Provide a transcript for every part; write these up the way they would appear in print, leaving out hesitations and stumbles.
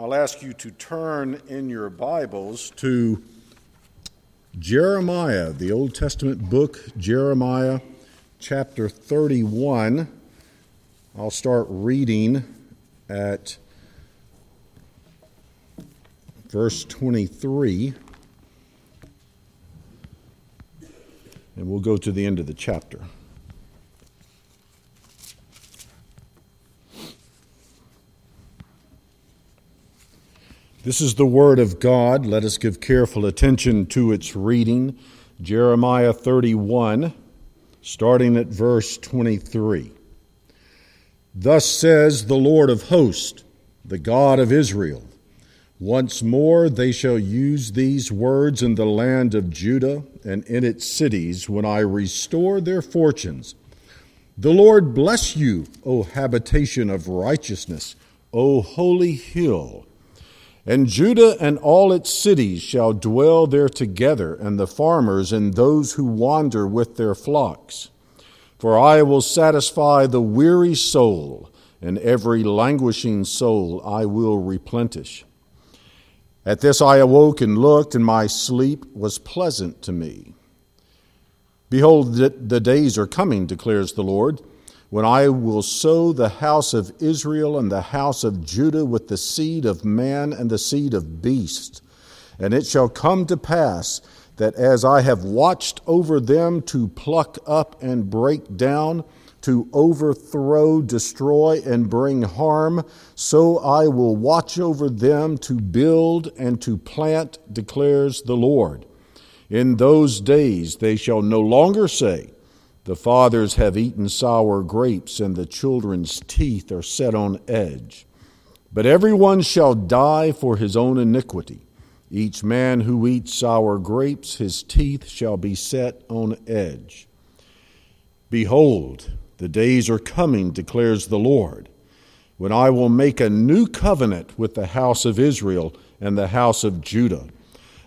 I'll ask you to turn in your Bibles to Jeremiah, the Old Testament book, Jeremiah chapter 31. I'll start reading at verse 23, and we'll go to the end of the chapter. This is the Word of God. Let us give careful attention to its reading. Jeremiah 31, starting at verse 23. Thus says the Lord of hosts, the God of Israel, once more they shall use these words in the land of Judah and in its cities when I restore their fortunes. The Lord bless you, O habitation of righteousness, O holy hill. And Judah and all its cities shall dwell there together, and the farmers and those who wander with their flocks. For I will satisfy the weary soul, and every languishing soul I will replenish. At this I awoke and looked, and my sleep was pleasant to me. Behold, the days are coming, declares the Lord, when I will sow the house of Israel and the house of Judah with the seed of man and the seed of beast. And it shall come to pass that as I have watched over them to pluck up and break down, to overthrow, destroy, and bring harm, so I will watch over them to build and to plant, declares the Lord. In those days they shall no longer say, the fathers have eaten sour grapes, and the children's teeth are set on edge. But everyone shall die for his own iniquity. Each man who eats sour grapes, his teeth shall be set on edge. Behold, the days are coming, declares the Lord, when I will make a new covenant with the house of Israel and the house of Judah.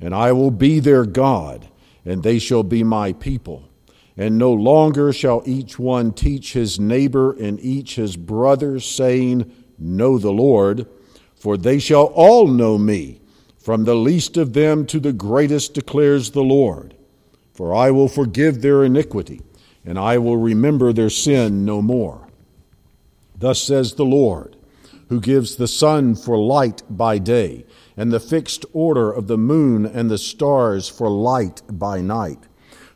And I will be their God, and they shall be my people. And no longer shall each one teach his neighbor and each his brother, saying, know the Lord, for they shall all know me, from the least of them to the greatest, declares the Lord. For I will forgive their iniquity, and I will remember their sin no more. Thus says the Lord, who gives the sun for light by day, and the fixed order of the moon and the stars for light by night,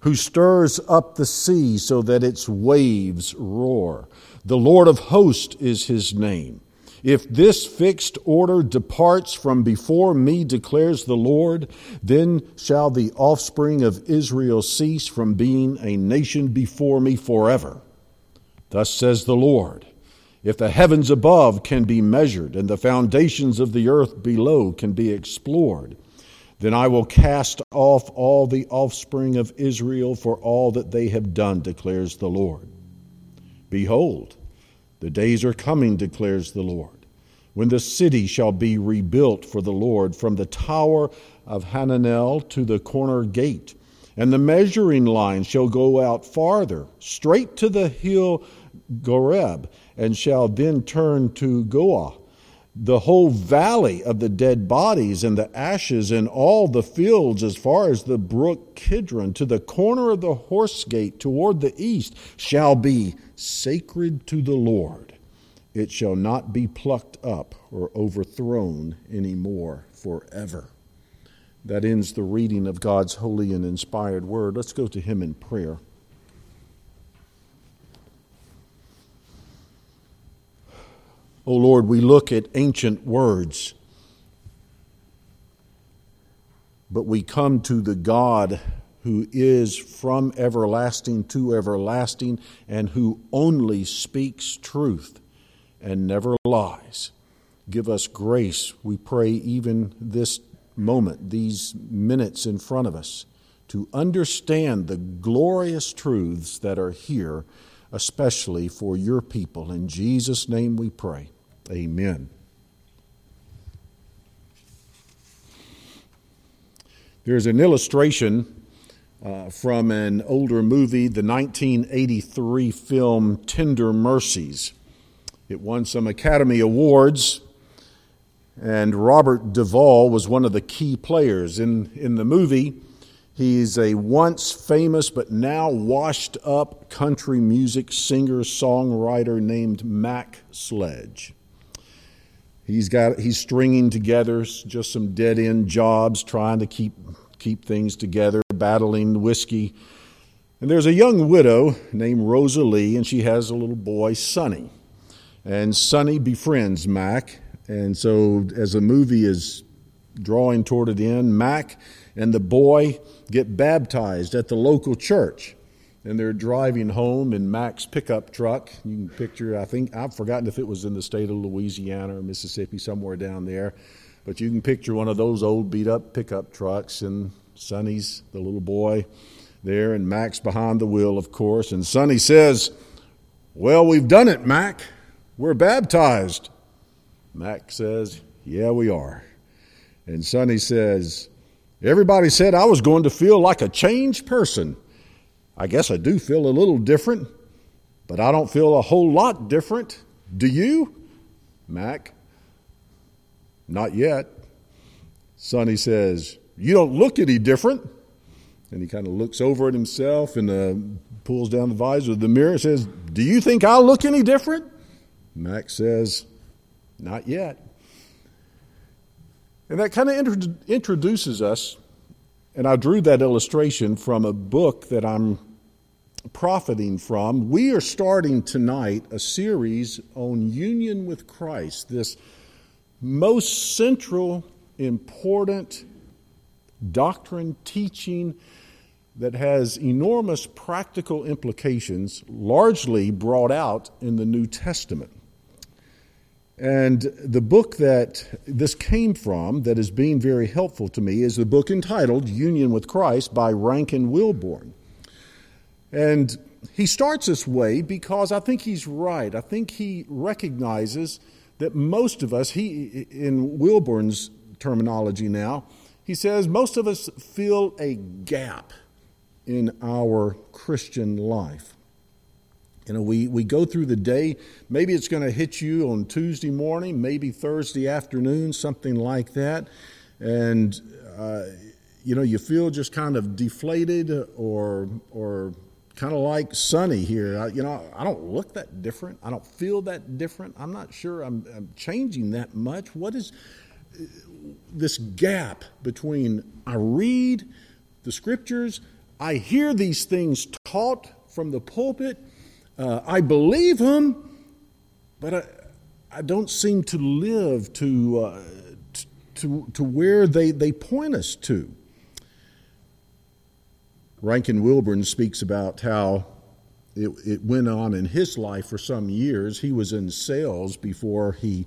who stirs up the sea so that its waves roar. The Lord of hosts is his name. If this fixed order departs from before me, declares the Lord, then shall the offspring of Israel cease from being a nation before me forever. Thus says the Lord, if the heavens above can be measured and the foundations of the earth below can be explored, then I will cast off all the offspring of Israel for all that they have done, declares the Lord. Behold, the days are coming, declares the Lord, when the city shall be rebuilt for the Lord from the tower of Hananel to the corner gate, and the measuring line shall go out farther, straight to the hill Goreb, and shall then turn to Goa. The whole valley of the dead bodies and the ashes and all the fields as far as the brook Kidron to the corner of the horse gate toward the east shall be sacred to the Lord. It shall not be plucked up or overthrown any more forever. That ends the reading of God's holy and inspired word. Let's go to him in prayer. Oh Lord, we look at ancient words, but we come to the God who is from everlasting to everlasting and who only speaks truth and never lies. give us grace, we pray, even this moment, these minutes in front of us, to understand the glorious truths that are here, especially for your people. In Jesus' name we pray. Amen. There's an illustration from an older movie, the 1983 film Tender Mercies. It won some Academy Awards, and Robert Duvall was one of the key players. In the movie, he's a once famous but now washed-up country music singer-songwriter named Mac Sledge. He's stringing together just some dead-end jobs, trying to keep things together, battling whiskey. And there's a young widow named Rosalie, and she has a little boy, Sonny. And Sonny befriends Mac. And so as the movie is drawing toward an end, Mac and the boy get baptized at the local church. And they're driving home in Mac's pickup truck. You can picture, I think, I've forgotten if it was in the state of Louisiana or Mississippi, somewhere down there. But you can picture one of those old beat-up pickup trucks, and Sonny's the little boy there, and Mac's behind the wheel, of course. And Sonny says, "Well, we've done it, Mac. We're baptized." Mac says, "Yeah, we are." And Sonny says, "Everybody said I was going to feel like a changed person. I guess I do feel a little different, but I don't feel a whole lot different. Do you?" Mac, "Not yet." Sonny says, "You don't look any different." And he kind of looks over at himself and pulls down the visor of the mirror and says, "Do you think I look any different?" Mac says, "Not yet." And that kind of introduces us, and I drew that illustration from a book that I'm profiting from. We are starting tonight a series on union with Christ, this most central, important doctrine, teaching that has enormous practical implications, largely brought out in the New Testament. And the book that this came from that is being very helpful to me is the book entitled Union with Christ by Rankin Wilbourn. And he starts this way because I think he's right. I think he recognizes that most of us, in Wilbourn's terminology now, he says most of us feel a gap in our Christian life. You know, we go through the day, maybe it's going to hit you on Tuesday morning, maybe Thursday afternoon, something like that. And, you know, you feel just kind of deflated or kind of like Sonny here. I don't look that different. I don't feel that different. I'm not sure I'm changing that much. What is this gap between I read the scriptures, I hear these things taught from the pulpit, I believe them, but I don't seem to live to where they point us to. Rankin Wilbourn speaks about how it went on in his life for some years. He was in sales before he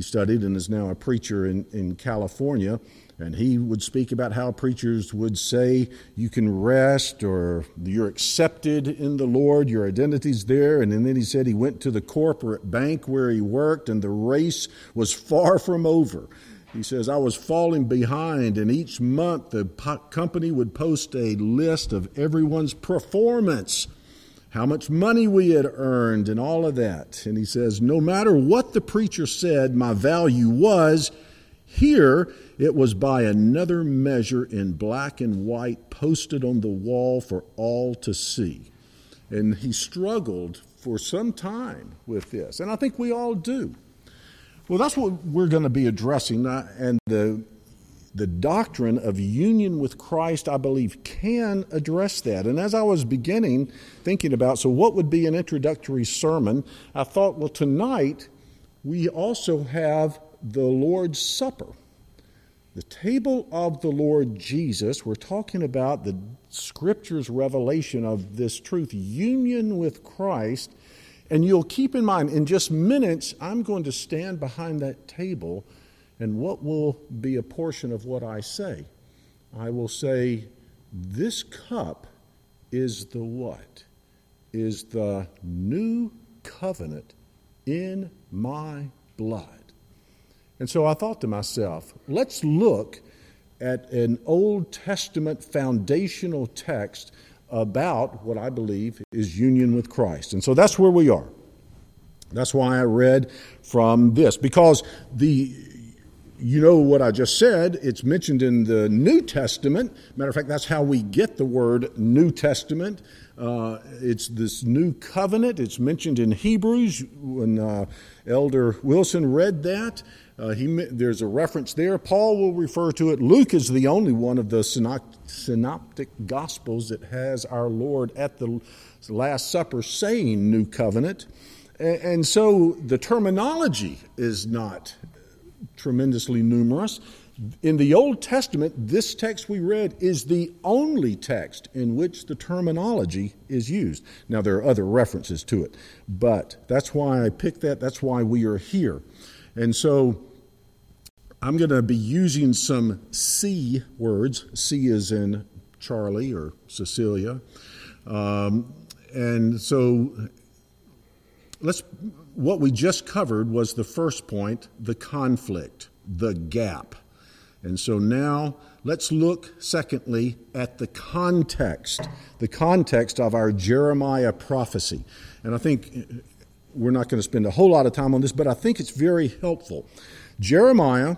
studied and is now a preacher in California. And he would speak about how preachers would say, you can rest, or you're accepted in the Lord, your identity's there. And then he said he went to the corporate bank where he worked, and the race was far from over. He says, I was falling behind, and each month the company would post a list of everyone's performance, how much money we had earned, and all of that. And he says, no matter what the preacher said my value was, here it was by another measure in black and white posted on the wall for all to see. And he struggled for some time with this. And I think we all do. Well, that's what we're going to be addressing. And the doctrine of union with Christ, I believe, can address that. And as I was beginning thinking about, so what would be an introductory sermon, I thought, well, tonight we also have the Lord's Supper, the table of the Lord Jesus. We're talking about the Scripture's revelation of this truth, union with Christ. And you'll keep in mind, in just minutes, I'm going to stand behind that table, and what will be a portion of what I say? I will say, this cup is the what? Is the new covenant in my blood. And so I thought to myself, let's look at an Old Testament foundational text about what I believe is union with Christ. And so that's where we are. That's why I read from this, because you know what I just said, it's mentioned in the New Testament. Matter of fact, that's how we get the word New Testament. It's this new covenant. It's mentioned in Hebrews. When Elder Wilson read that, there's a reference there. Paul will refer to it. Luke is the only one of the synoptic gospels that has our Lord at the Last Supper saying new covenant. And so the terminology is not tremendously numerous. In the Old Testament, this text we read is the only text in which the terminology is used. Now, there are other references to it, but that's why I picked that. That's why we are here. And so I'm going to be using some C words. C is in Charlie or Cecilia. And so what we just covered was the first point, the conflict, the gap. And so now let's look, secondly, at the context of our Jeremiah prophecy. And I think we're not going to spend a whole lot of time on this, but I think it's very helpful. Jeremiah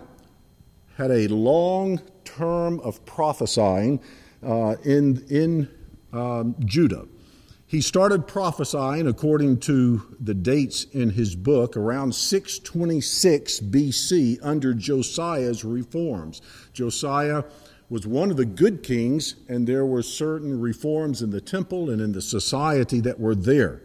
had a long term of prophesying in Judah. He started prophesying, according to the dates in his book, around 626 B.C. under Josiah's reforms. Josiah was one of the good kings, and there were certain reforms in the temple and in the society that were there.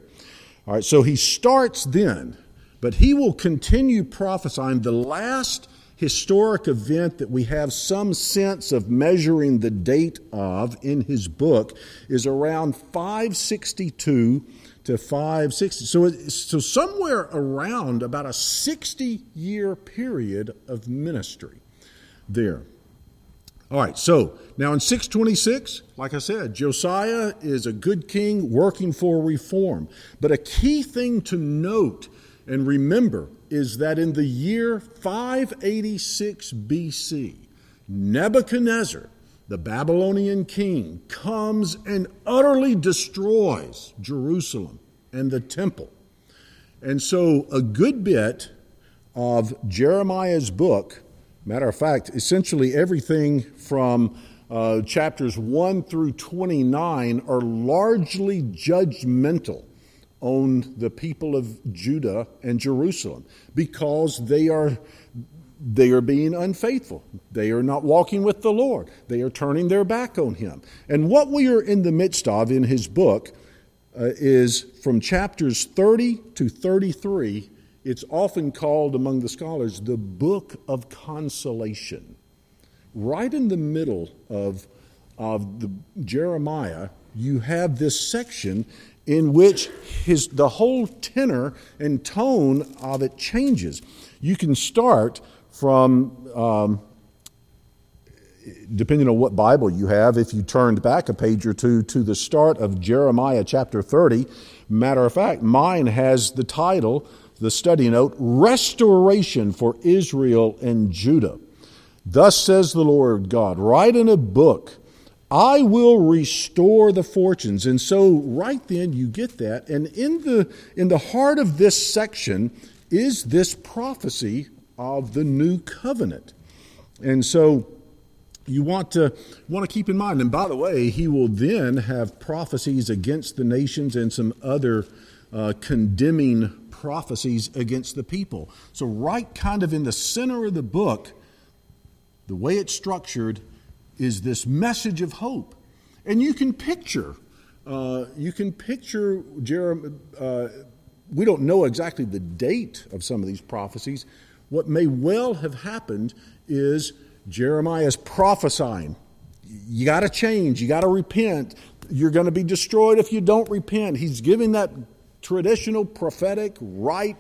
All right, so he starts then, but he will continue prophesying. The last historic event that we have some sense of measuring the date of in his book is around 562 to 560. So somewhere around about a 60-year period of ministry there. All right, so now in 626, like I said, Josiah is a good king working for reform. But a key thing to note and remember is that in the year 586 BC, Nebuchadnezzar, the Babylonian king, comes and utterly destroys Jerusalem and the temple. And so a good bit of Jeremiah's book, matter of fact, essentially everything from chapters 1 through 29 are largely judgmental on the people of Judah and Jerusalem, because they are being unfaithful. They are not walking with the Lord. They are turning their back on him. And what we are in the midst of in his book is from chapters 30 to 33, it's often called among the scholars the Book of Consolation. Right in the middle of Jeremiah, you have this section in which the whole tenor and tone of it changes. You can start from, depending on what Bible you have, if you turned back a page or two to the start of Jeremiah chapter 30. Matter of fact, mine has the title, the study note, Restoration for Israel and Judah. Thus says the Lord God, write in a book, I will restore the fortunes. And so right then you get that. And in the heart of this section is this prophecy of the new covenant. And so you want to keep in mind. And by the way, he will then have prophecies against the nations and some other condemning prophecies against the people. So right kind of in the center of the book, the way it's structured, is this message of hope. And you can picture Jeremiah. We don't know exactly the date of some of these prophecies. What may well have happened is Jeremiah's prophesying. You got to change. You got to repent. You're going to be destroyed if you don't repent. He's giving that traditional prophetic right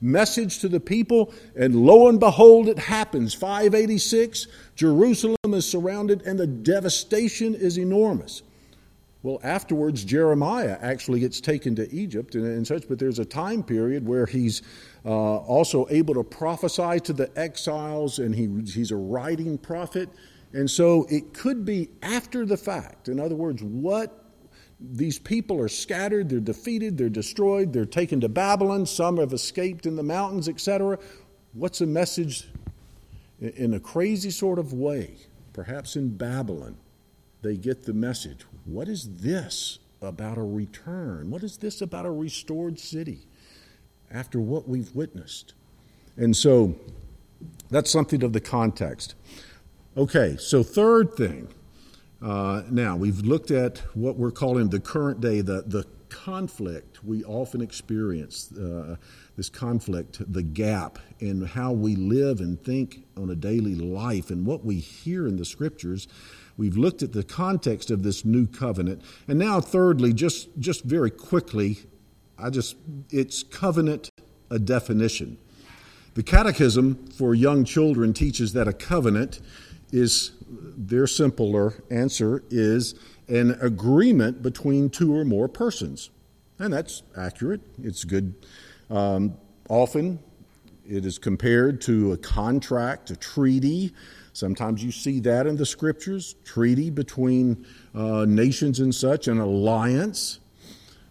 message to the people, and lo and behold, it happens. 586, Jerusalem is surrounded and the devastation is enormous. Well, afterwards, Jeremiah actually gets taken to Egypt and such, but there's a time period where he's also able to prophesy to the exiles, and he's a writing prophet. And so it could be after the fact. In other words, these people are scattered, they're defeated, they're destroyed, they're taken to Babylon, some have escaped in the mountains, etc. What's the message? In a crazy sort of way, perhaps in Babylon, they get the message. What is this about a return? What is this about a restored city after what we've witnessed? And so that's something of the context. Okay, so third thing. Now, we've looked at what we're calling the current day, the conflict we often experience, this conflict, the gap in how we live and think on a daily life and what we hear in the Scriptures. We've looked at the context of this new covenant. And now, thirdly, just very quickly, it's covenant a definition. The Catechism for young children teaches that a covenant is, their simpler answer is, an agreement between two or more persons. And that's accurate. It's good. Often it is compared to a contract, a treaty. Sometimes you see that in the Scriptures, treaty between nations and such, an alliance.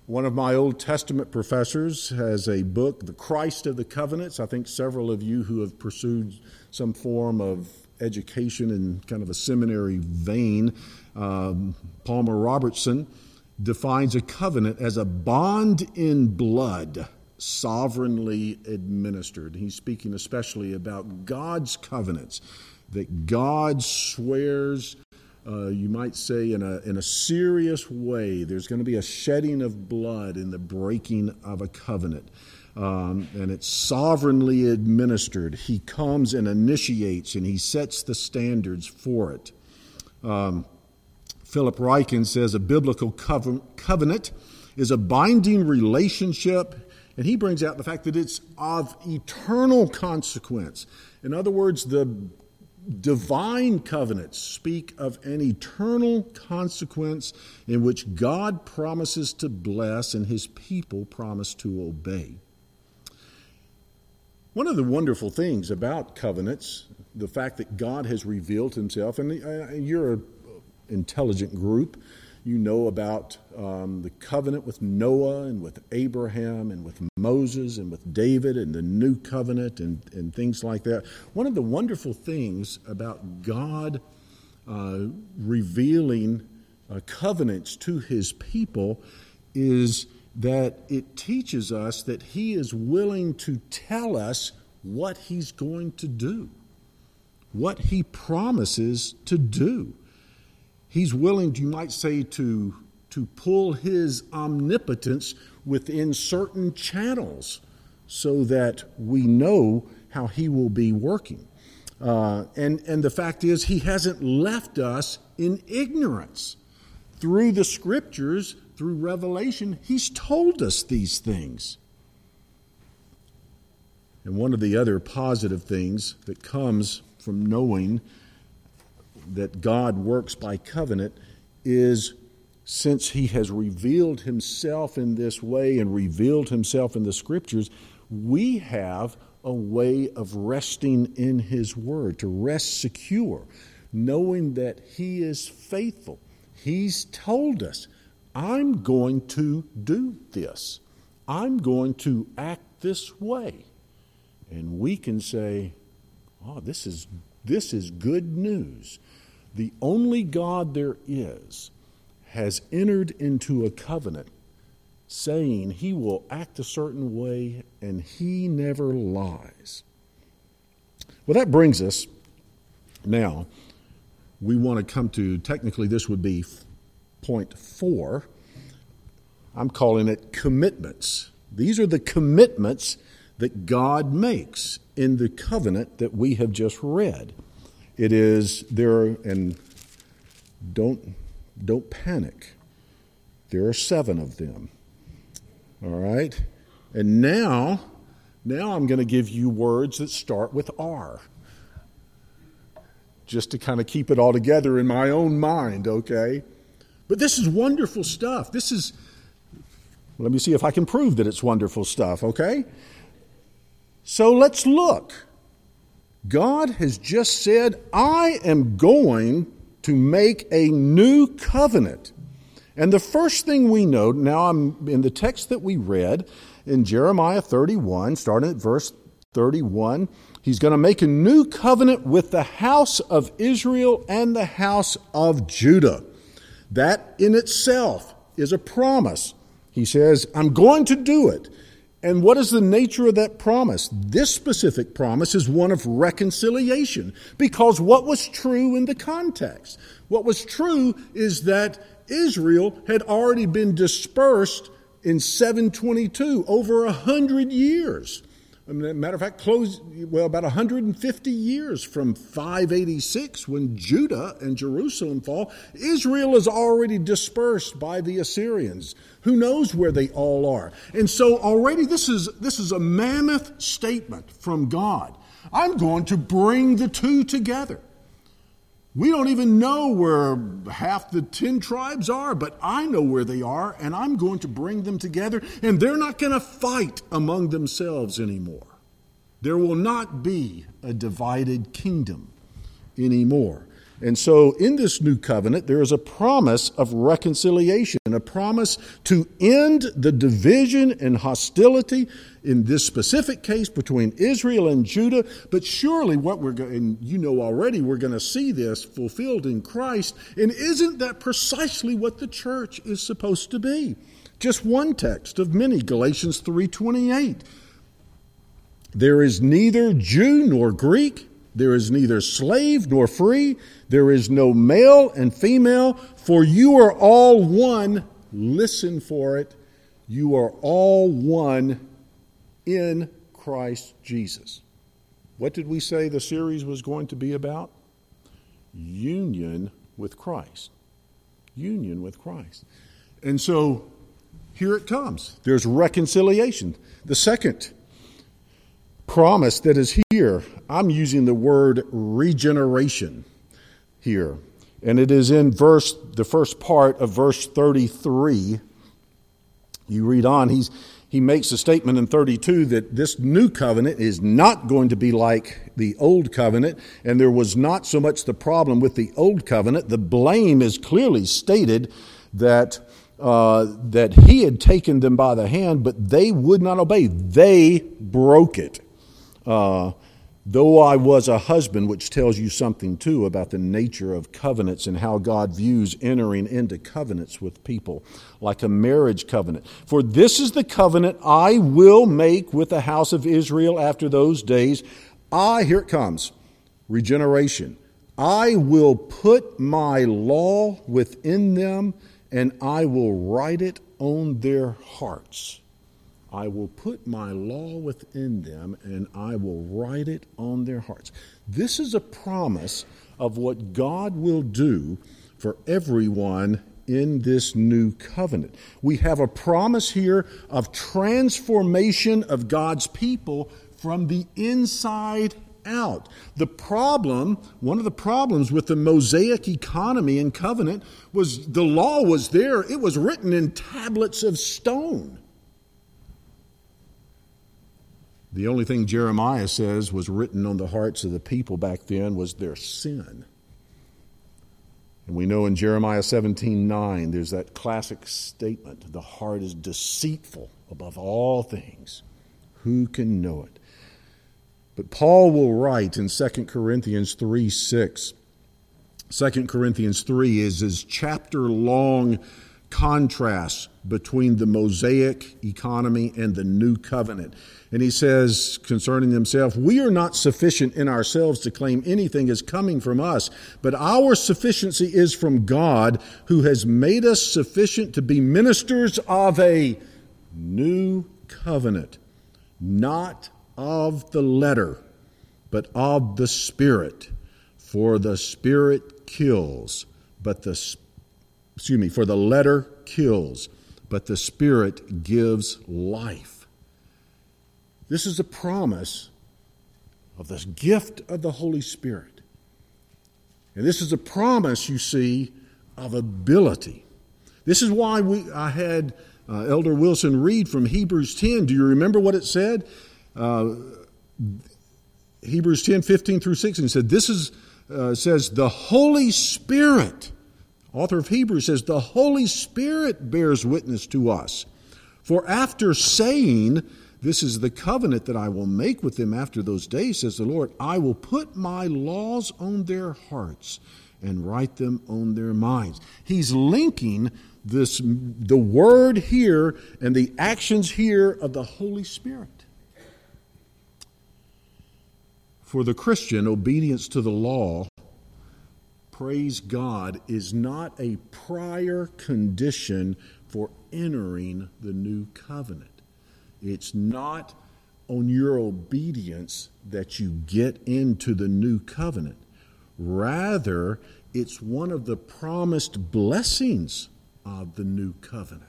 One of my Old Testament professors has a book, The Christ of the Covenants. I think several of you who have pursued some form of education in kind of a seminary vein, Palmer Robertson defines a covenant as a bond in blood, sovereignly administered. He's speaking especially about God's covenants, that God swears, you might say, in a serious way. There's going to be a shedding of blood in the breaking of a covenant. And it's sovereignly administered. He comes and initiates, and he sets the standards for it. Philip Ryken says a biblical covenant is a binding relationship, and he brings out the fact that it's of eternal consequence. In other words, the divine covenants speak of an eternal consequence in which God promises to bless and his people promise to obey. One of the wonderful things about covenants, the fact that God has revealed himself, and you're an intelligent group, you know about the covenant with Noah and with Abraham and with Moses and with David and the new covenant and things like that. One of the wonderful things about God revealing covenants to his people is that it teaches us that he is willing to tell us what he's going to do, what he promises to do. He's willing, you might say, to pull his omnipotence within certain channels so that we know how he will be working. And the fact is, he hasn't left us in ignorance. Through the Scriptures, through revelation, he's told us these things. And one of the other positive things that comes from knowing that God works by covenant is, since he has revealed himself in this way and revealed himself in the Scriptures, we have a way of resting in his word, to rest secure, knowing that he is faithful. He's told us, I'm going to do this. I'm going to act this way. And we can say, oh, this is good news. The only God there is has entered into a covenant saying he will act a certain way and he never lies. Well, that brings us now, we want to come to, technically this would be point 4. I'm calling it commitments. These are the commitments that God makes in the covenant that we have just read. It is there, and don't panic. There are 7 of them. All right? And now I'm going to give you words that start with R, just to kind of keep it all together in my own mind, okay? But this is wonderful stuff. Let me see if I can prove that it's wonderful stuff, okay? So let's look. God has just said, I am going to make a new covenant. And the first thing we know, now I'm in the text that we read in Jeremiah 31, starting at verse 31, he's going to make a new covenant with the house of Israel and the house of Judah. That in itself is a promise. He says, I'm going to do it. And what is the nature of that promise? This specific promise is one of reconciliation, because what was true in the context? What was true is that Israel had already been dispersed in 722, over 100 years. As a matter of fact, about 150 years from 586, when Judah and Jerusalem fall, Israel is already dispersed by the Assyrians. Who knows where they all are? And so already this is a mammoth statement from God. I'm going to bring the two together. We don't even know where half the 10 tribes are, but I know where they are, and I'm going to bring them together, and they're not going to fight among themselves anymore. There will not be a divided kingdom anymore. And so in this new covenant, there is a promise of reconciliation, a promise to end the division and hostility in this specific case between Israel and Judah. But surely what we're going, and you know already, we're going to see this fulfilled in Christ. And isn't that precisely what the church is supposed to be? Just one text of many, Galatians 3:28. There is neither Jew nor Greek. There is neither slave nor free. There is no male and female, for you are all one. Listen for it. You are all one in Christ Jesus. What did we say the series was going to be about? Union with Christ. Union with Christ. And so here it comes. There's reconciliation. The second promise that is here, I'm using the word regeneration here, and it is in the first part of verse 33. You read on, he makes a statement in 32 that this new covenant is not going to be like the old covenant, and there was not so much the problem with the old covenant. The blame is clearly stated that he had taken them by the hand, but they would not obey. They broke it. Though I was a husband, which tells you something too about the nature of covenants and how God views entering into covenants with people, like a marriage covenant. For this is the covenant I will make with the house of Israel after those days. Here it comes, regeneration. I will put my law within them, and I will write it on their hearts. I will put my law within them, and I will write it on their hearts. This is a promise of what God will do for everyone in this new covenant. We have a promise here of transformation of God's people from the inside out. One of the problems with the Mosaic economy and covenant was the law was there. It was written in tablets of stone. The only thing Jeremiah says was written on the hearts of the people back then was their sin. And we know in Jeremiah 17:9, there's that classic statement, the heart is deceitful above all things. Who can know it? But Paul will write in 2 Corinthians 3:6. 2 Corinthians 3 is his chapter-long contrast between the Mosaic economy and the new covenant. And he says concerning himself, we are not sufficient in ourselves to claim anything is coming from us, but our sufficiency is from God, who has made us sufficient to be ministers of a new covenant, not of the letter, but of the Spirit. For the Spirit kills, but the letter kills, but the Spirit gives life. This is a promise of this gift of the Holy Spirit. And this is a promise, you see, of ability. This is why I had Elder Wilson read from Hebrews 10. Do you remember what it said? Hebrews 10, 15 through 16 said, says, the Holy Spirit, author of Hebrews says, the Holy Spirit bears witness to us. For after saying, this is the covenant that I will make with them after those days, says the Lord, I will put my laws on their hearts and write them on their minds. He's linking the word here and the actions here of the Holy Spirit. For the Christian, obedience to the law, praise God, is not a prior condition for entering the new covenant. It's not on your obedience that you get into the new covenant. Rather, it's one of the promised blessings of the new covenant.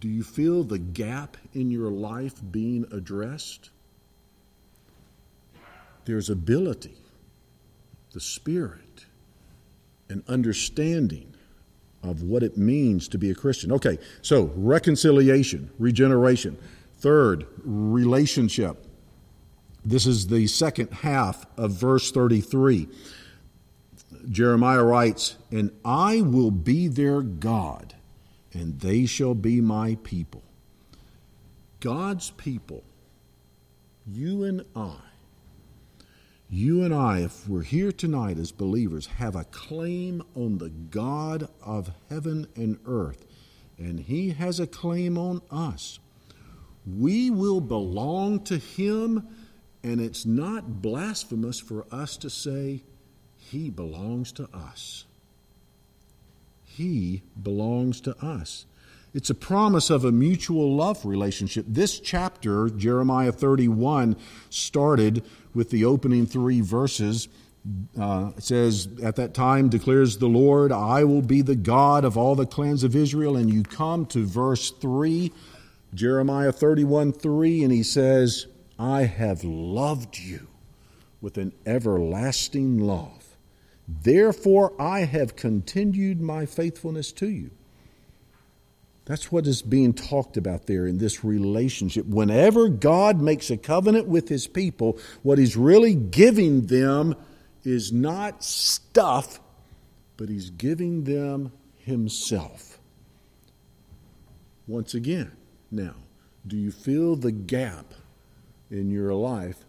Do you feel the gap in your life being addressed? There's ability, the Spirit, an understanding of what it means to be a Christian. Okay, so reconciliation, regeneration. Third, relationship. This is the second half of verse 33. Jeremiah writes, and I will be their God, and they shall be my people. God's people, you and I, if we're here tonight as believers, have a claim on the God of heaven and earth, and He has a claim on us. We will belong to Him, and it's not blasphemous for us to say, He belongs to us. He belongs to us. It's a promise of a mutual love relationship. This chapter, Jeremiah 31, started with the opening three verses. It says, at that time declares the Lord, I will be the God of all the clans of Israel. And you come to verse 3, Jeremiah 31, 3, and he says, I have loved you with an everlasting love. Therefore I have continued my faithfulness to you. That's what is being talked about there in this relationship. Whenever God makes a covenant with His people, what He's really giving them is not stuff, but He's giving them Himself. Once again, now, do you feel the gap in your life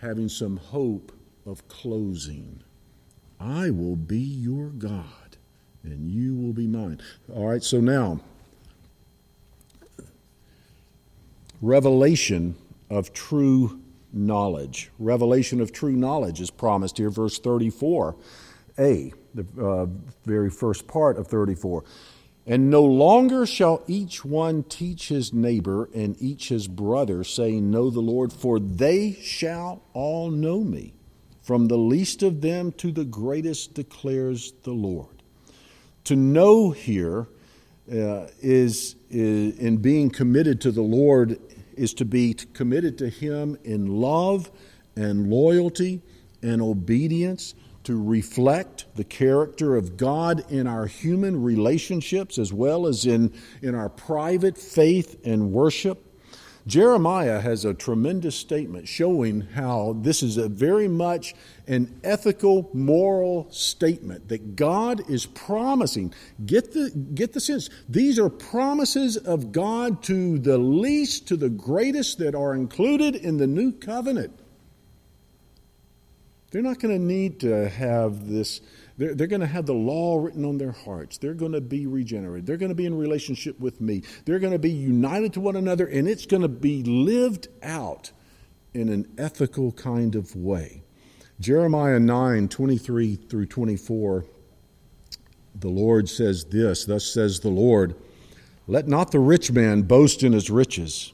having some hope of closing? I will be your God, and you will be mine. All right, so now, revelation of true knowledge. Revelation of true knowledge is promised here, verse 34a, the very first part of 34. And no longer shall each one teach his neighbor and each his brother, saying, know the Lord, for they shall all know me. From the least of them to the greatest, declares the Lord. To know here is in being committed to the Lord is to be committed to Him in love and loyalty and obedience, to reflect the character of God in our human relationships as well as in our private faith and worship. Jeremiah has a tremendous statement showing how this is a very much an ethical, moral statement that God is promising. Get the sense. These are promises of God to the least, to the greatest that are included in the new covenant. They're not going to need to have this. They're going to have the law written on their hearts. They're going to be regenerated. They're going to be in relationship with me. They're going to be united to one another, and it's going to be lived out in an ethical kind of way. Jeremiah 9, 23 through 24, the Lord says this, thus says the Lord, let not the rich man boast in his riches.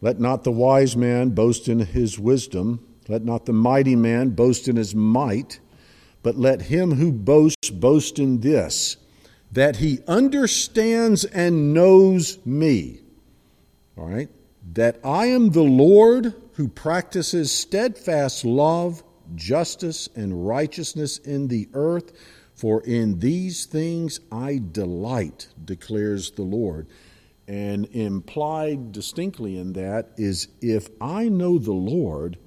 Let not the wise man boast in his wisdom. Let not the mighty man boast in his might. But let him who boasts boast in this, that he understands and knows me. All right? That I am the Lord who practices steadfast love, justice, and righteousness in the earth, for in these things I delight, declares the Lord. And implied distinctly in that is, if I know the Lord,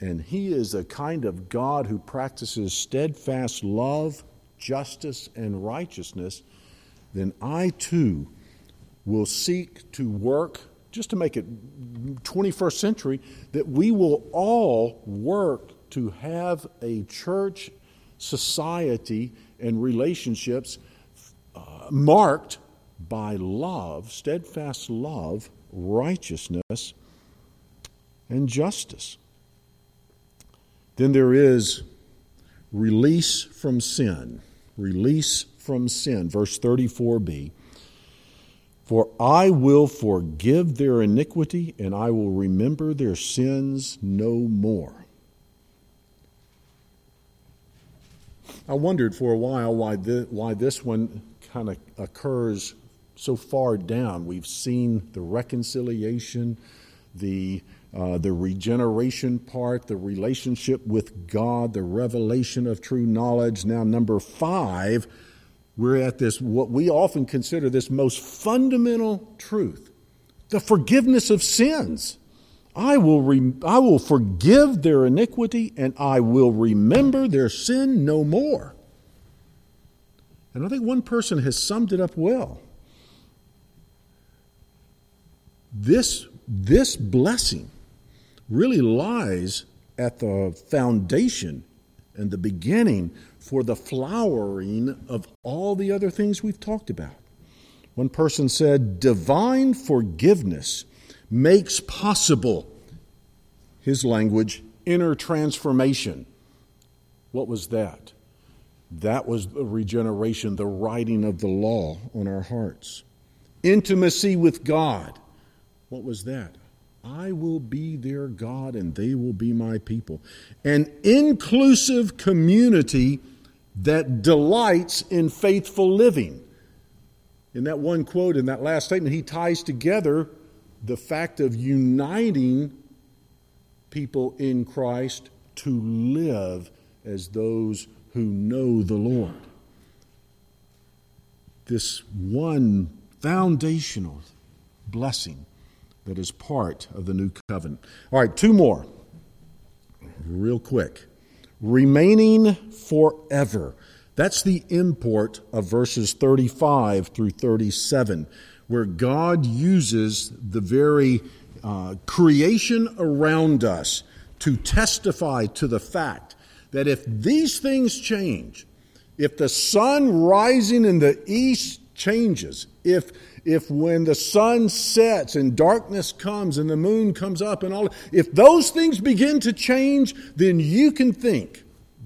and he is a kind of God who practices steadfast love, justice, and righteousness, then I too will seek to work, just to make it 21st century, that we will all work to have a church, society, and relationships marked by love, steadfast love, righteousness, and justice. Then there is release from sin. Release from sin. Verse 34b. For I will forgive their iniquity, and I will remember their sins no more. I wondered for a while why this one kind of occurs so far down. We've seen the reconciliation, the regeneration part, the relationship with God, the revelation of true knowledge. Now, number 5, we're at this, what we often consider this most fundamental truth, the forgiveness of sins. I will forgive their iniquity, and I will remember their sin no more. And I think one person has summed it up well. This blessing really lies at the foundation and the beginning for the flowering of all the other things we've talked about. One person said, divine forgiveness makes possible, his language, inner transformation. What was that? That was the regeneration, the writing of the law on our hearts. Intimacy with God. What was that? I will be their God and they will be my people. An inclusive community that delights in faithful living. In that one quote, in that last statement, he ties together the fact of uniting people in Christ to live as those who know the Lord. This one foundational blessing that is part of the new covenant. All right, 2 more, real quick. Remaining forever. That's the import of verses 35 through 37, where God uses the very creation around us to testify to the fact that if these things change, if the sun rising in the east changes, if when the sun sets and darkness comes and the moon comes up and all, if those things begin to change, then you can think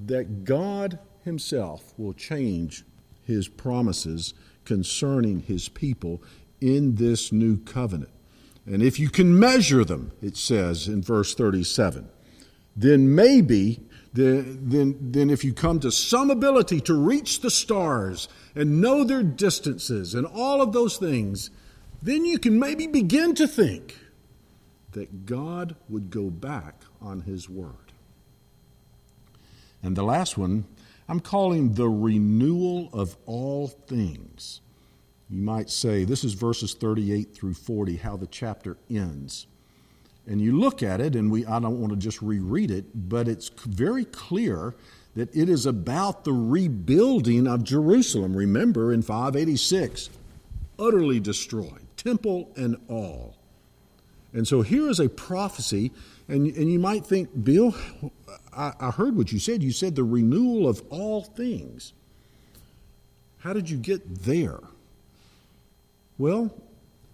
that God himself will change his promises concerning his people in this new covenant. And if you can measure them, it says in verse 37, then if you come to some ability to reach the stars and know their distances and all of those things, then you can maybe begin to think that God would go back on his word. And the last one, I'm calling the renewal of all things. You might say, this is verses 38 through 40, how the chapter ends. And you look at it, and I don't want to just reread it, but it's very clear that it is about the rebuilding of Jerusalem. Remember, in 586, utterly destroyed, temple and all. And so here is a prophecy, and you might think, Bill, I heard what you said. You said the renewal of all things. How did you get there? Well,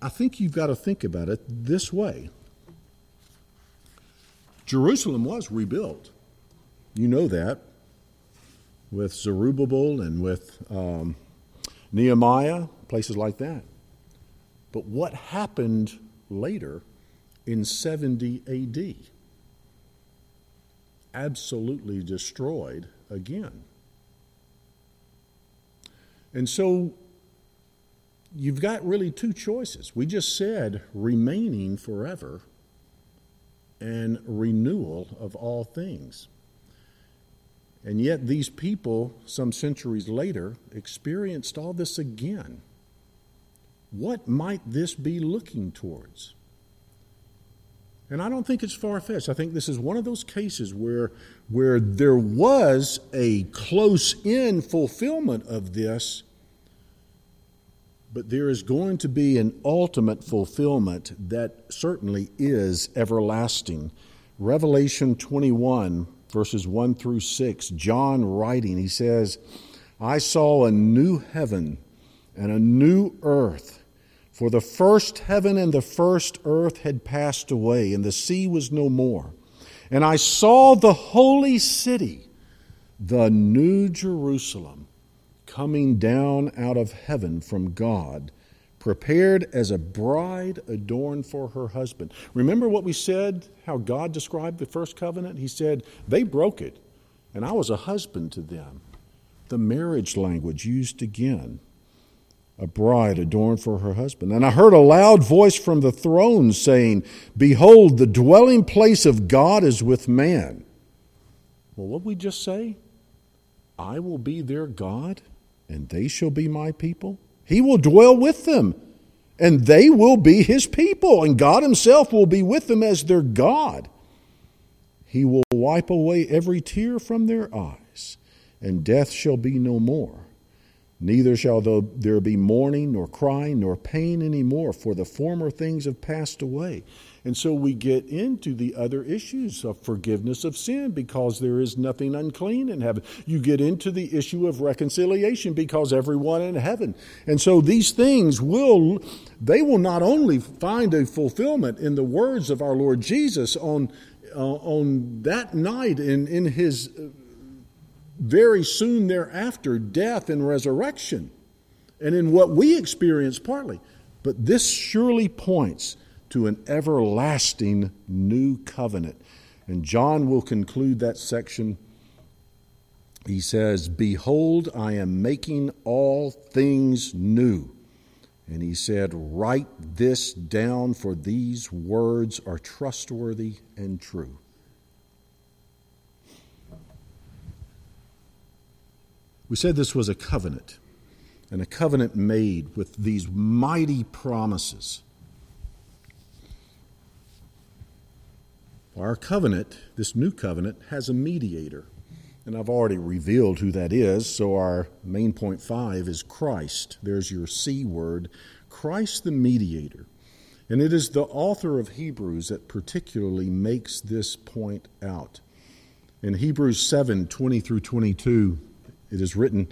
I think you've got to think about it this way. Jerusalem was rebuilt. You know that. With Zerubbabel and with Nehemiah, places like that. But what happened later in 70 A.D.? Absolutely destroyed again. And so you've got really two choices. We just said remaining forever and renewal of all things. And yet these people, some centuries later, experienced all this again. What might this be looking towards? And I don't think it's far-fetched. I think this is one of those cases where there was a close-in fulfillment of this, but there is going to be an ultimate fulfillment that certainly is everlasting. Revelation 21, verses 1 through 6, John writing, he says, I saw a new heaven and a new earth, for the first heaven and the first earth had passed away, and the sea was no more. And I saw the holy city, the new Jerusalem, coming down out of heaven from God, prepared as a bride adorned for her husband. Remember what we said, how God described the first covenant? He said, they broke it, and I was a husband to them. The marriage language used again. A bride adorned for her husband. And I heard a loud voice from the throne saying, Behold, the dwelling place of God is with man. Well, what did we just say? I will be their God, and they shall be my people. He will dwell with them, and they will be his people, and God himself will be with them as their God. He will wipe away every tear from their eyes, and death shall be no more. Neither shall there be mourning, nor crying, nor pain any more, for the former things have passed away. And so we get into the other issues of forgiveness of sin, because there is nothing unclean in heaven. You get into the issue of reconciliation, because everyone in heaven. And so these things will not only find a fulfillment in the words of our Lord Jesus on that night in his very soon thereafter, death and resurrection, and in what we experience partly. But this surely points to an everlasting new covenant. And John will conclude that section. He says, Behold, I am making all things new. And he said, Write this down, for these words are trustworthy and true. We said this was a covenant, and a covenant made with these mighty promises. Our covenant, this new covenant, has a mediator, and I've already revealed who that is, so our main point 5 is Christ. There's your C word, Christ the mediator. And it is the author of Hebrews that particularly makes this point out. In Hebrews 7, 20 through 22, it is written,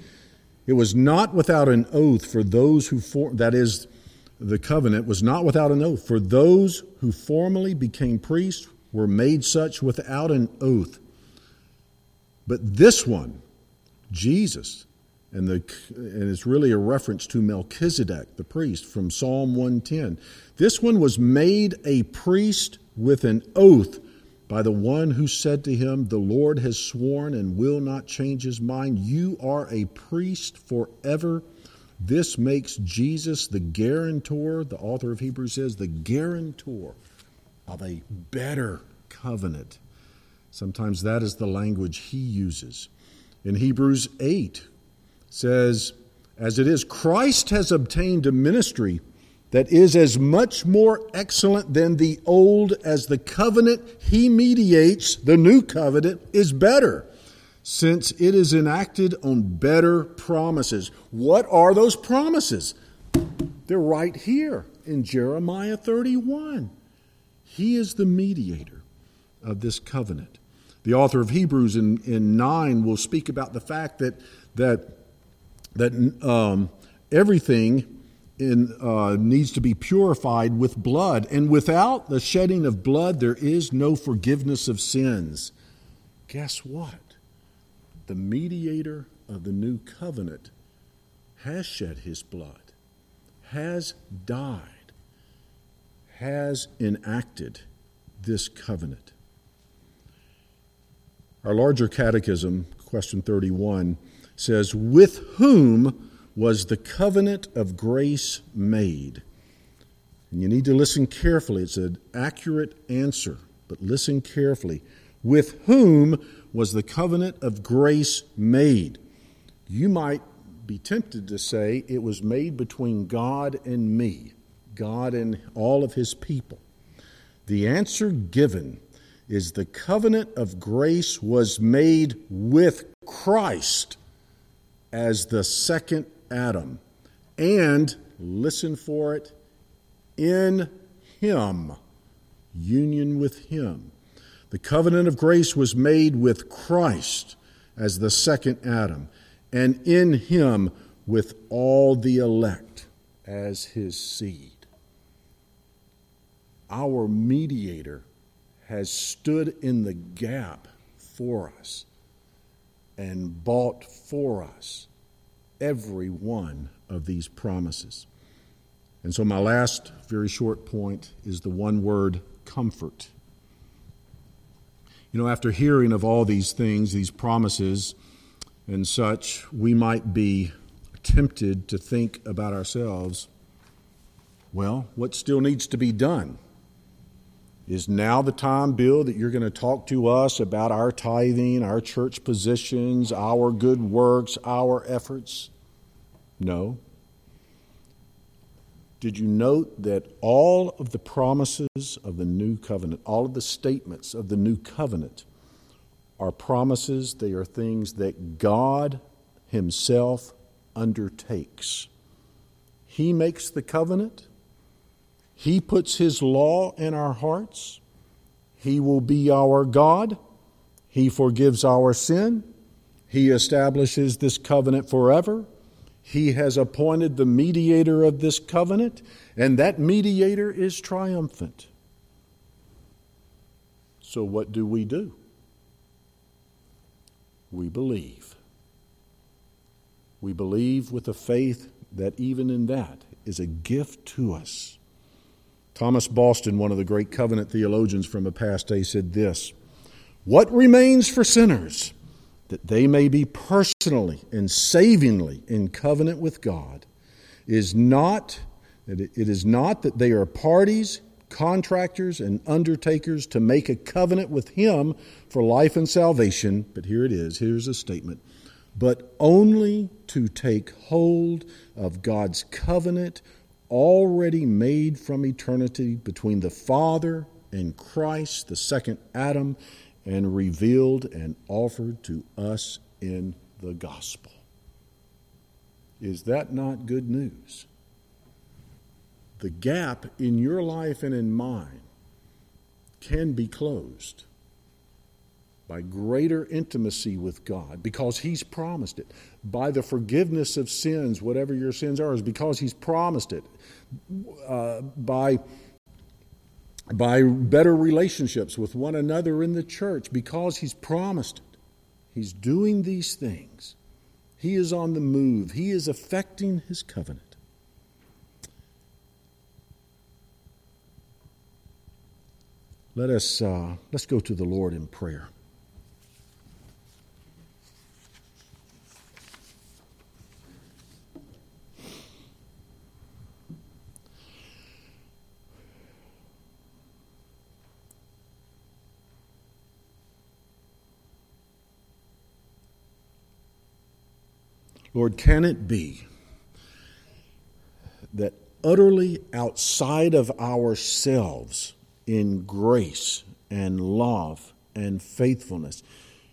it was not without an oath for those who the covenant was not without an oath, for those who formerly became priests were made such without an oath. But this one, Jesus, and it's really a reference to Melchizedek, the priest, from Psalm 110. This one was made a priest with an oath by the one who said to him, The Lord has sworn and will not change his mind. You are a priest forever. This makes Jesus the guarantor, the author of Hebrews says, the guarantor of a better covenant. Sometimes that is the language he uses. In Hebrews 8, it says, As it is, Christ has obtained a ministry that is as much more excellent than the old as the covenant he mediates, the new covenant, is better, since it is enacted on better promises. What are those promises? They're right here in Jeremiah 31. He is the mediator of this covenant. The author of Hebrews in 9 will speak about the fact that everything needs to be purified with blood. And without the shedding of blood, there is no forgiveness of sins. Guess what? The mediator of the new covenant has shed his blood, has died, has enacted this covenant. Our larger catechism, question 31, says, With whom was the covenant of grace made. And you need to listen carefully. It's an accurate answer, but listen carefully. With whom was the covenant of grace made? You might be tempted to say it was made between God and me, God and all of his people. The answer given is the covenant of grace was made with Christ as the second Adam. And, listen for it, in him, union with him. The covenant of grace was made with Christ as the second Adam, and in him with all the elect as his seed. Our mediator has stood in the gap for us and bought for us every one of these promises. And so my last very short point is the one word, comfort. You know, after hearing of all these things, these promises and such, we might be tempted to think about ourselves, well, what still needs to be done? Is now the time, Bill, that you're going to talk to us about our tithing, our church positions, our good works, our efforts? No. Did you note that all of the promises of the new covenant, all of the statements of the new covenant are promises, they are things that God himself undertakes. He makes the covenant. He puts his law in our hearts. He will be our God. He forgives our sin. He establishes this covenant forever. He has appointed the mediator of this covenant, and that mediator is triumphant. So what do? We believe. We believe with a faith that even in that is a gift to us. Thomas Boston, one of the great covenant theologians from a past day, said this, "What remains for sinners, that they may be personally and savingly in covenant with God, is not that they are parties, contractors, and undertakers to make a covenant with Him for life and salvation," but here it is, here's a statement, "but only to take hold of God's covenant already made from eternity between the Father and Christ, the second Adam, and revealed and offered to us in the gospel." Is that not good news? The gap in your life and in mine can be closed by greater intimacy with God, because He's promised it. By the forgiveness of sins, whatever your sins are, is because He's promised it. By better relationships with one another in the church, because He's promised it. He's doing these things. He is on the move. He is effecting His covenant. Let's go to the Lord in prayer. Lord, can it be that utterly outside of ourselves in grace and love and faithfulness,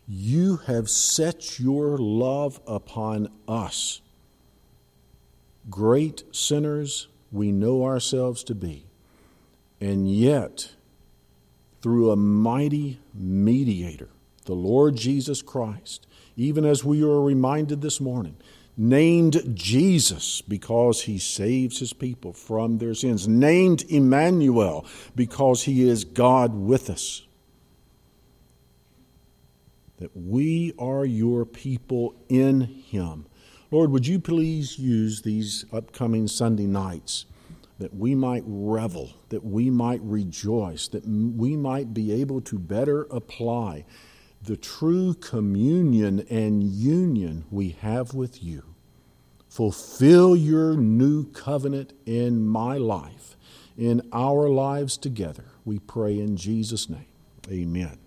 you have set your love upon us? Great sinners we know ourselves to be, and yet through a mighty mediator, the Lord Jesus Christ, even as we are reminded this morning, named Jesus because He saves His people from their sins, named Emmanuel because He is God with us, that we are your people in Him. Lord, would you please use these upcoming Sunday nights that we might revel, that we might rejoice, that we might be able to better apply the true communion and union we have with you Fulfill your new covenant in my life, in our lives together. We pray in Jesus' name. Amen.